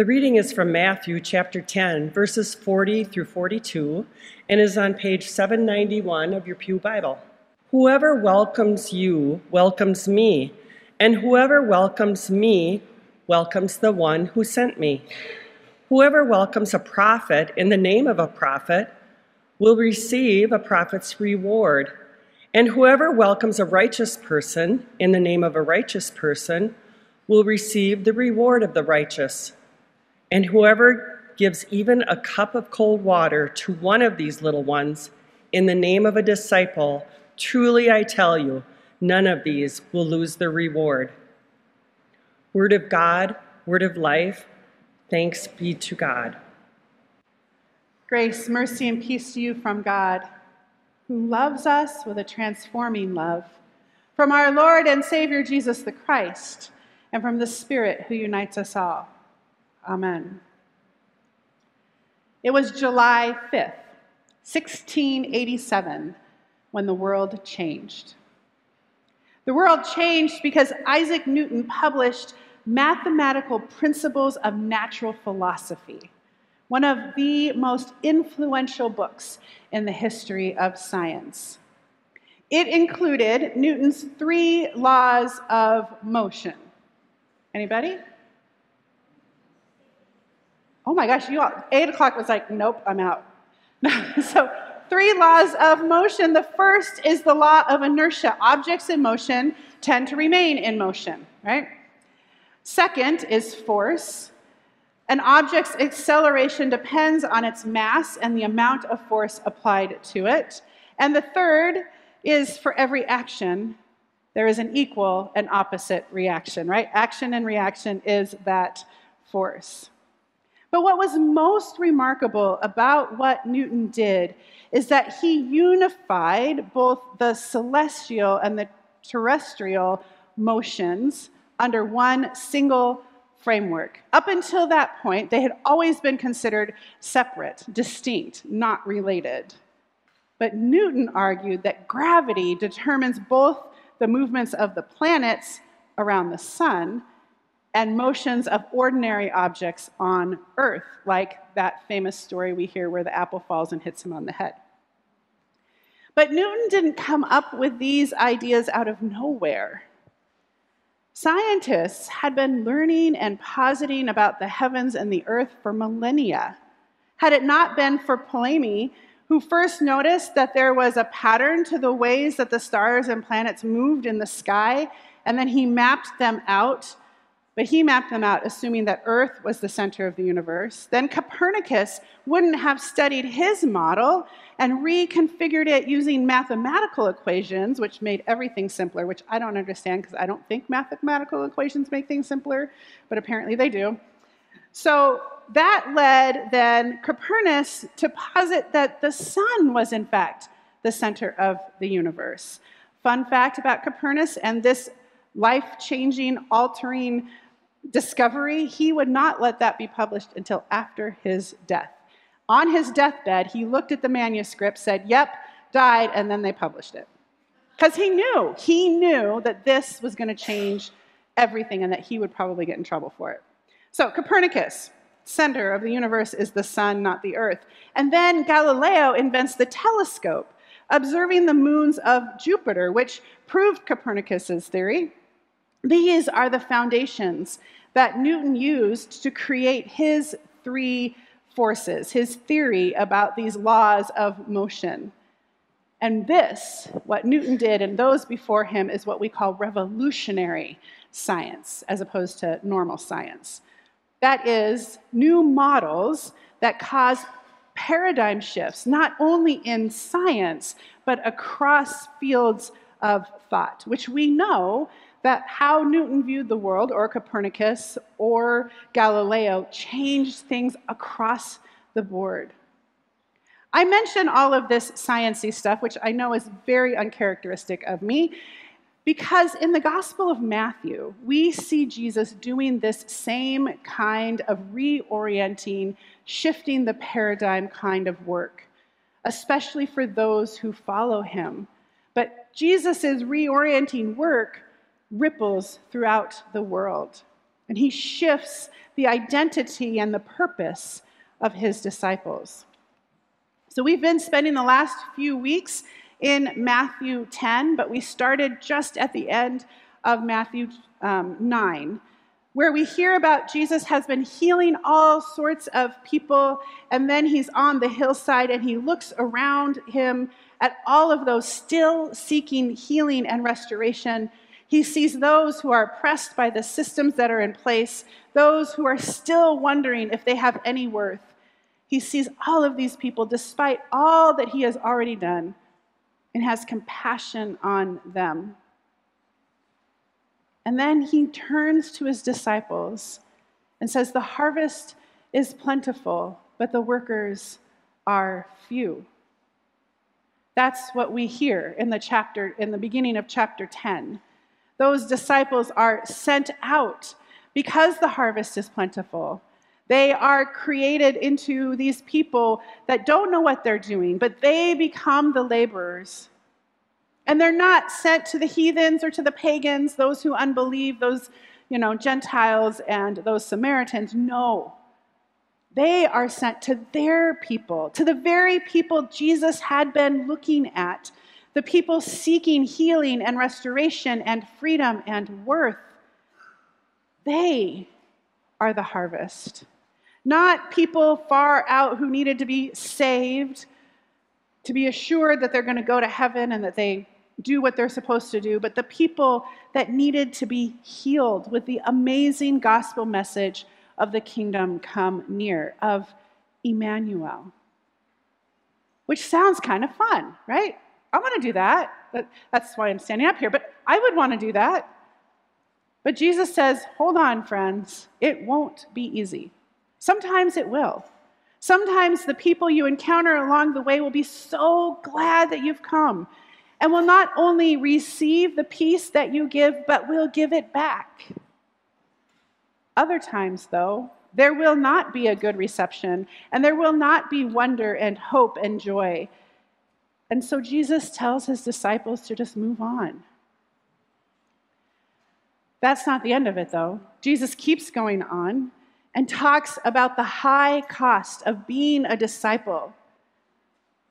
The reading is from Matthew chapter 10, verses 40 through 42, and is on page 791 of your Pew Bible. Whoever welcomes you welcomes me, and whoever welcomes me welcomes the one who sent me. Whoever welcomes a prophet in the name of a prophet will receive a prophet's reward. And whoever welcomes a righteous person in the name of a righteous person will receive the reward of the righteous. And whoever gives even a cup of cold water to one of these little ones in the name of a disciple, truly I tell you, none of these will lose their reward. Word of God, word of life, thanks be to God. Grace, mercy, and peace to you from God, who loves us with a transforming love, from our Lord and Savior Jesus the Christ, and from the Spirit who unites us all. Amen. It was July 5th, 1687, when the world changed. The world changed because Isaac Newton published Mathematical Principles of Natural Philosophy, one of the most influential books in the history of science. It included Newton's 3 laws of motion. Anybody? Oh my gosh, you all, 8 o'clock was like, nope, I'm out. So 3 laws of motion. The first is the law of inertia. Objects in motion tend to remain in motion, right? Second is force. An object's acceleration depends on its mass and the amount of force applied to it. And the third is for every action, there is an equal and opposite reaction, right? Action and reaction is that force. But what was most remarkable about what Newton did is that he unified both the celestial and the terrestrial motions under one single framework. Up until that point, they had always been considered separate, distinct, not related. But Newton argued that gravity determines both the movements of the planets around the sun and motions of ordinary objects on Earth, like that famous story we hear where the apple falls and hits him on the head. But Newton didn't come up with these ideas out of nowhere. Scientists had been learning and positing about the heavens and the earth for millennia. Had it not been for Ptolemy, who first noticed that there was a pattern to the ways that the stars and planets moved in the sky, and then he mapped them out, but he mapped them out assuming that Earth was the center of the universe, then Copernicus wouldn't have studied his model and reconfigured it using mathematical equations, which made everything simpler, which I don't understand because I don't think mathematical equations make things simpler, but apparently they do. So that led then Copernicus to posit that the sun was in fact the center of the universe. Fun fact about Copernicus and this life-changing, altering discovery, he would not let that be published until after his death. On his deathbed, he looked at the manuscript, said, yep, died, and then they published it. Because he knew that this was going to change everything and that he would probably get in trouble for it. So Copernicus, center of the universe is the sun, not the earth. And then Galileo invents the telescope, observing the moons of Jupiter, which proved Copernicus's theory. These are the foundations that Newton used to create his 3 forces, his theory about these laws of motion. And this, what Newton did and those before him, is what we call revolutionary science, as opposed to normal science. That is, new models that cause paradigm shifts, not only in science, but across fields of thought, which we know that how Newton viewed the world, or Copernicus, or Galileo, changed things across the board. I mention all of this sciencey stuff, which I know is very uncharacteristic of me, because in the Gospel of Matthew, we see Jesus doing this same kind of reorienting, shifting the paradigm kind of work, especially for those who follow him. But Jesus' reorienting work ripples throughout the world. and he shifts the identity and the purpose of his disciples. So we've been spending the last few weeks in Matthew 10, but we started just at the end of Matthew 9, where we hear about Jesus has been healing all sorts of people, and then he's on the hillside and he looks around him at all of those still seeking healing and restoration. He sees those who are oppressed by the systems that are in place, those who are still wondering if they have any worth. He sees all of these people despite all that he has already done and has compassion on them. And then he turns to his disciples and says, "The harvest is plentiful, but the workers are few." That's what we hear in the chapter, in the beginning of chapter 10. Those disciples are sent out because the harvest is plentiful. They are created into these people that don't know what they're doing, but they become the laborers. And they're not sent to the heathens or to the pagans, those who unbelieve, those, Gentiles and those Samaritans. No, they are sent to their people, to the very people Jesus had been looking at, the people seeking healing and restoration and freedom and worth. They are the harvest, not people far out who needed to be saved, to be assured that they're going to go to heaven and that they do what they're supposed to do, but the people that needed to be healed with the amazing gospel message of the kingdom come near, of Emmanuel, which sounds kind of fun, right? I want to do that. That's why I'm standing up here, but I would want to do that. But Jesus says, hold on, friends, it won't be easy. Sometimes it will. Sometimes the people you encounter along the way will be so glad that you've come and will not only receive the peace that you give, but will give it back. Other times, though, there will not be a good reception, and there will not be wonder and hope and joy. And so Jesus tells his disciples to just move on. That's not the end of it, though. Jesus keeps going on and talks about the high cost of being a disciple.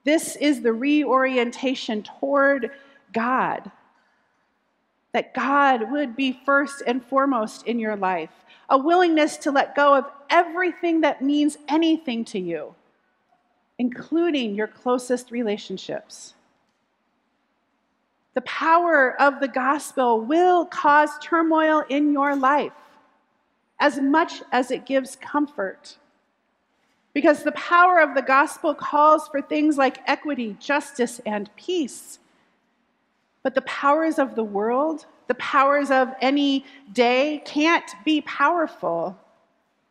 This is the reorientation toward God, that God would be first and foremost in your life, a willingness to let go of everything that means anything to you, including your closest relationships. The power of the gospel will cause turmoil in your life, as much as it gives comfort. Because the power of the gospel calls for things like equity, justice, and peace. But the powers of the world, the powers of any day, can't be powerful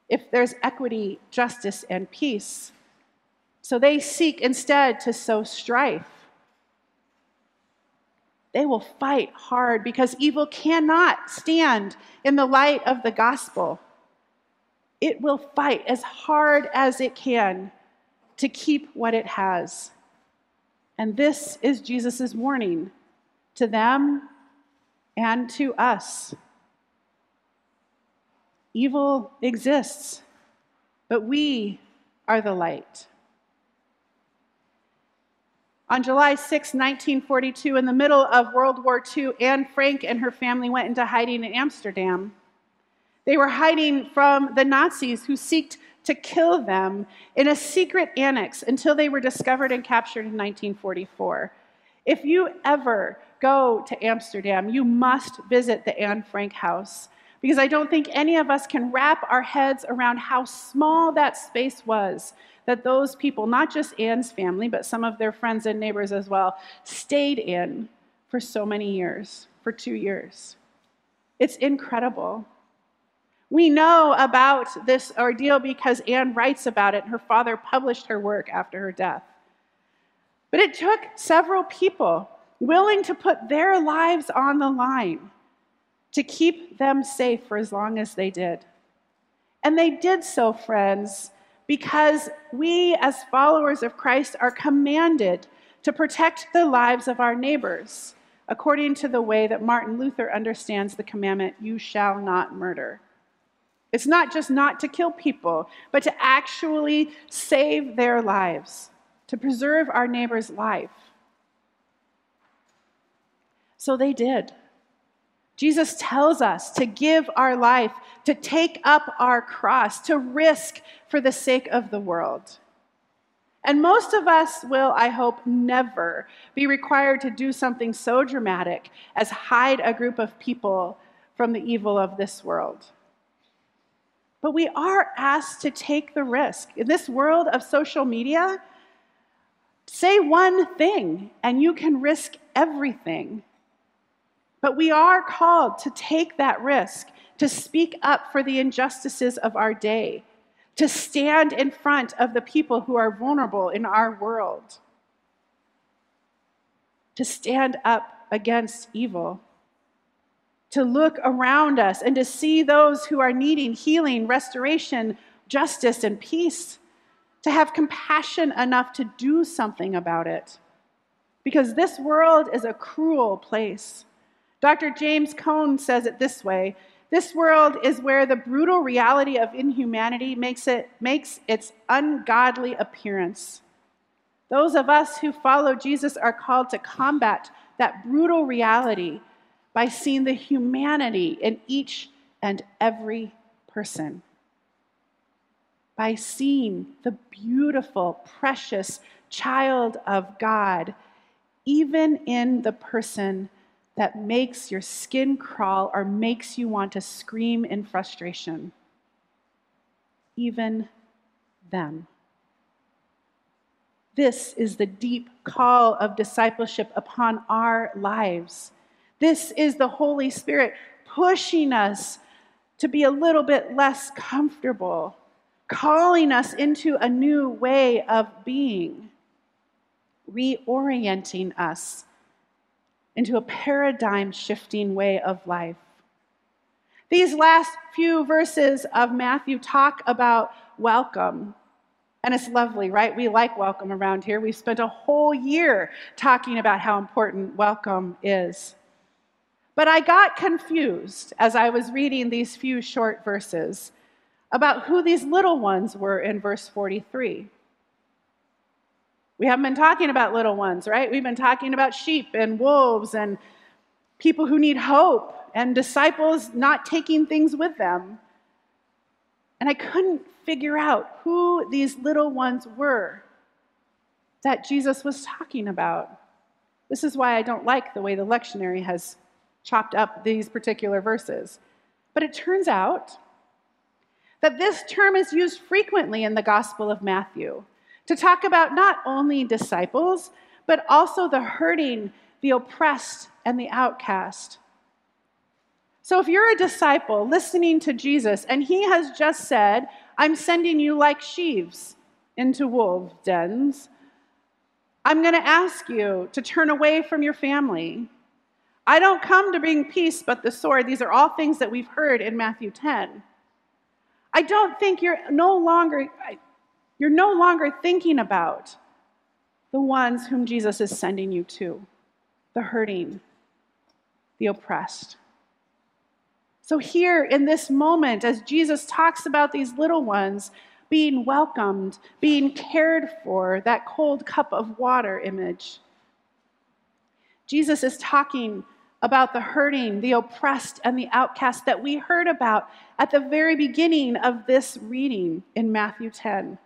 if there's equity, justice, and peace. So they seek instead to sow strife. They will fight hard because evil cannot stand in the light of the gospel. It will fight as hard as it can to keep what it has. And this is Jesus' warning to them and to us. Evil exists, but we are the light. On July 6, 1942, in the middle of World War II, Anne Frank and her family went into hiding in Amsterdam. They were hiding from the Nazis who sought to kill them in a secret annex until they were discovered and captured in 1944. If you ever go to Amsterdam, you must visit the Anne Frank House, because I don't think any of us can wrap our heads around how small that space was, that those people, not just Anne's family, but some of their friends and neighbors as well, stayed in for so many years, for 2 years. It's incredible. We know about this ordeal because Anne writes about it, and her father published her work after her death. But it took several people willing to put their lives on the line to keep them safe for as long as they did. And they did so, friends, because we as followers of Christ are commanded to protect the lives of our neighbors, according to the way that Martin Luther understands the commandment, "You shall not murder." It's not just not to kill people, but to actually save their lives, to preserve our neighbor's life. So they did. Jesus tells us to give our life, to take up our cross, to risk for the sake of the world. And most of us will, I hope, never be required to do something so dramatic as hide a group of people from the evil of this world. But we are asked to take the risk. In this world of social media, say one thing and you can risk everything. But we are called to take that risk, to speak up for the injustices of our day, to stand in front of the people who are vulnerable in our world, to stand up against evil, to look around us and to see those who are needing healing, restoration, justice, and peace, to have compassion enough to do something about it. Because this world is a cruel place. Dr. James Cone says it this way: this world is where the brutal reality of inhumanity makes its ungodly appearance. Those of us who follow Jesus are called to combat that brutal reality by seeing the humanity in each and every person, by seeing the beautiful, precious child of God, even in the person that makes your skin crawl or makes you want to scream in frustration. Even them. This is the deep call of discipleship upon our lives. This is the Holy Spirit pushing us to be a little bit less comfortable, calling us into a new way of being, reorienting us into a paradigm-shifting way of life. These last few verses of Matthew talk about welcome. And it's lovely, right? We like welcome around here. We've spent a whole year talking about how important welcome is. But I got confused as I was reading these few short verses about who these little ones were in verse 43. We haven't been talking about little ones, right? We've been talking about sheep and wolves and people who need hope and disciples not taking things with them. And I couldn't figure out who these little ones were that Jesus was talking about. This is why I don't like the way the lectionary has chopped up these particular verses. But it turns out that this term is used frequently in the Gospel of Matthew, to talk about not only disciples, but also the hurting, the oppressed, and the outcast. So if you're a disciple listening to Jesus, and he has just said, I'm sending you like sheaves into wolves' dens, I'm going to ask you to turn away from your family. I don't come to bring peace but the sword. These are all things that we've heard in Matthew 10. I don't think you're no longer thinking about the ones whom Jesus is sending you to, the hurting, the oppressed. So here in this moment, as Jesus talks about these little ones being welcomed, being cared for, that cold cup of water image, Jesus is talking about the hurting, the oppressed, and the outcast that we heard about at the very beginning of this reading in Matthew 10.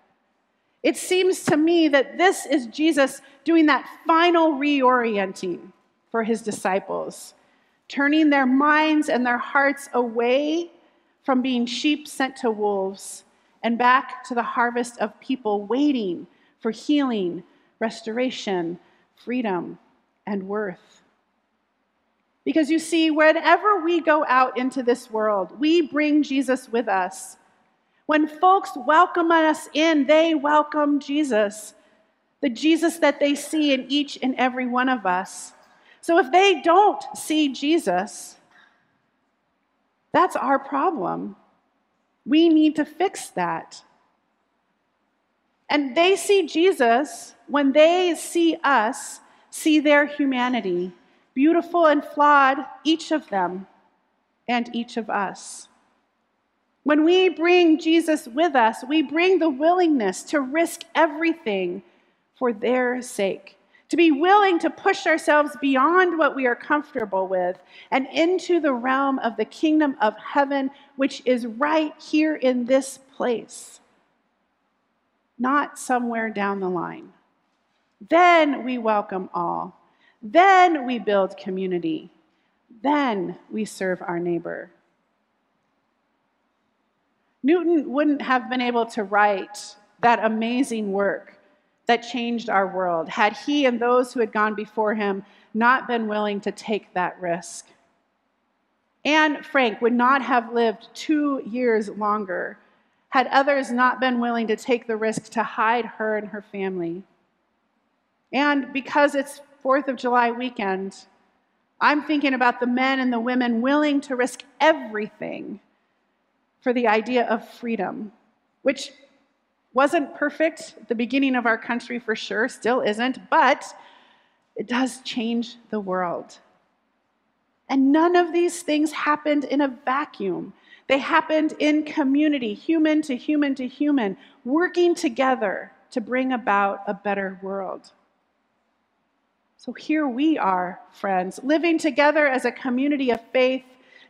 It seems to me that this is Jesus doing that final reorienting for his disciples, turning their minds and their hearts away from being sheep sent to wolves and back to the harvest of people waiting for healing, restoration, freedom, and worth. Because you see, whenever we go out into this world, we bring Jesus with us. When folks welcome us in, they welcome Jesus, the Jesus that they see in each and every one of us. So if they don't see Jesus, that's our problem. We need to fix that. And they see Jesus when they see us, see their humanity, beautiful and flawed, each of them and each of us. When we bring Jesus with us, we bring the willingness to risk everything for their sake, to be willing to push ourselves beyond what we are comfortable with and into the realm of the kingdom of heaven, which is right here in this place, not somewhere down the line. Then we welcome all. Then we build community. Then we serve our neighbor. Newton wouldn't have been able to write that amazing work that changed our world had he and those who had gone before him not been willing to take that risk. Anne Frank would not have lived 2 years longer had others not been willing to take the risk to hide her and her family. And because it's 4th of July weekend, I'm thinking about the men and the women willing to risk everything for the idea of freedom, which wasn't perfect at the beginning of our country for sure, still isn't, but it does change the world. And none of these things happened in a vacuum. They happened in community, human to human to human, working together to bring about a better world. So here we are, friends, living together as a community of faith,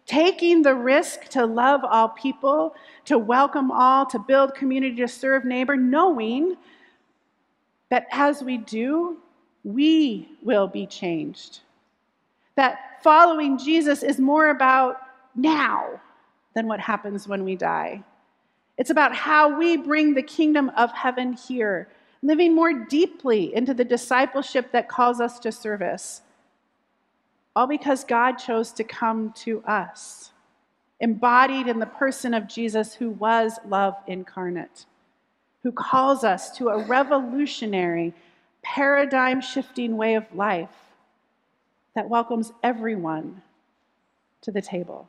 taking the risk to love all people, to welcome all, to build community, to serve neighbor, knowing that as we do, we will be changed. That following Jesus is more about now than what happens when we die. It's about how we bring the kingdom of heaven here, living more deeply into the discipleship that calls us to service. All because God chose to come to us, embodied in the person of Jesus, who was love incarnate, who calls us to a revolutionary, paradigm-shifting way of life that welcomes everyone to the table.